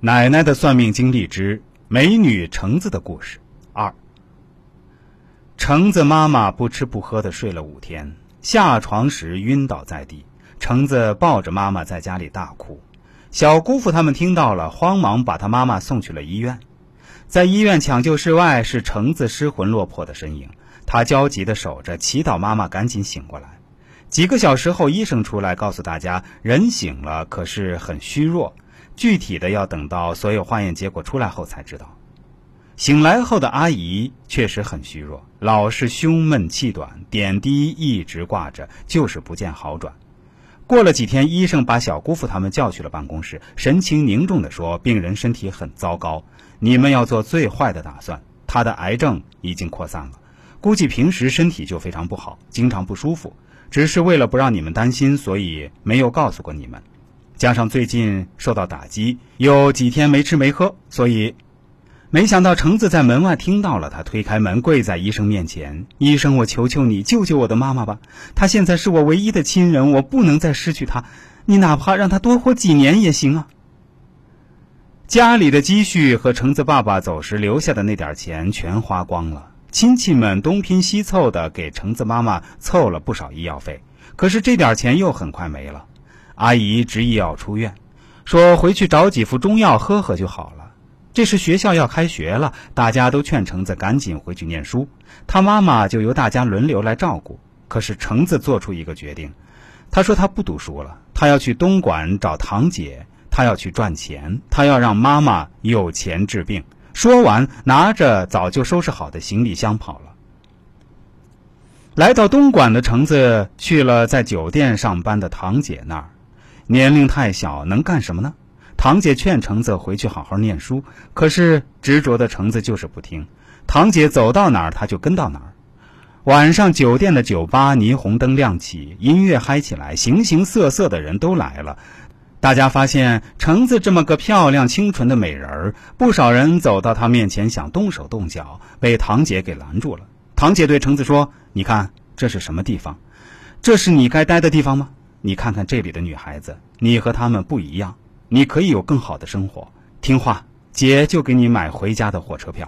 奶奶的算命经历之美女橙子的故事二。橙子妈妈不吃不喝的睡了5天，下床时晕倒在地，橙子抱着妈妈在家里大哭。小姑父他们听到了，慌忙把他妈妈送去了医院。在医院抢救室外是橙子失魂落魄的身影，他焦急地守着，祈祷妈妈赶紧醒过来。几个小时后，医生出来告诉大家，人醒了，可是很虚弱，具体的要等到所有化验结果出来后才知道。醒来后的阿姨确实很虚弱，老是胸闷气短，点滴一直挂着，就是不见好转。过了几天，医生把小姑父他们叫去了办公室，神情凝重地说，病人身体很糟糕，你们要做最坏的打算，他的癌症已经扩散了，估计平时身体就非常不好，经常不舒服，只是为了不让你们担心，所以没有告诉过你们。加上最近受到打击，有几天没吃没喝，所以没想到橙子在门外听到了，他推开门跪在医生面前，医生，我求求你救救我的妈妈吧，她现在是我唯一的亲人，我不能再失去她，你哪怕让她多活几年也行啊。家里的积蓄和橙子爸爸走时留下的那点钱全花光了，亲戚们东拼西凑的给橙子妈妈凑了不少医药费，可是这点钱又很快没了。阿姨执意要出院，说回去找几副中药喝喝就好了。这时学校要开学了，大家都劝橙子赶紧回去念书，她妈妈就由大家轮流来照顾。可是橙子做出一个决定，她说她不读书了，她要去东莞找堂姐，她要去赚钱，她要让妈妈有钱治病。说完，拿着早就收拾好的行李箱跑了。来到东莞的橙子去了在酒店上班的堂姐那儿。年龄太小，能干什么呢？堂姐劝橙子回去好好念书，可是执着的橙子就是不听，堂姐走到哪儿她就跟到哪儿。晚上酒店的酒吧霓虹灯亮起，音乐嗨起来，形形色色的人都来了。大家发现橙子这么个漂亮清纯的美人儿，不少人走到她面前想动手动脚，被堂姐给拦住了。堂姐对橙子说，你看这是什么地方？这是你该待的地方吗？你看看这里的女孩子，你和她们不一样，你可以有更好的生活，听话，姐就给你买回家的火车票。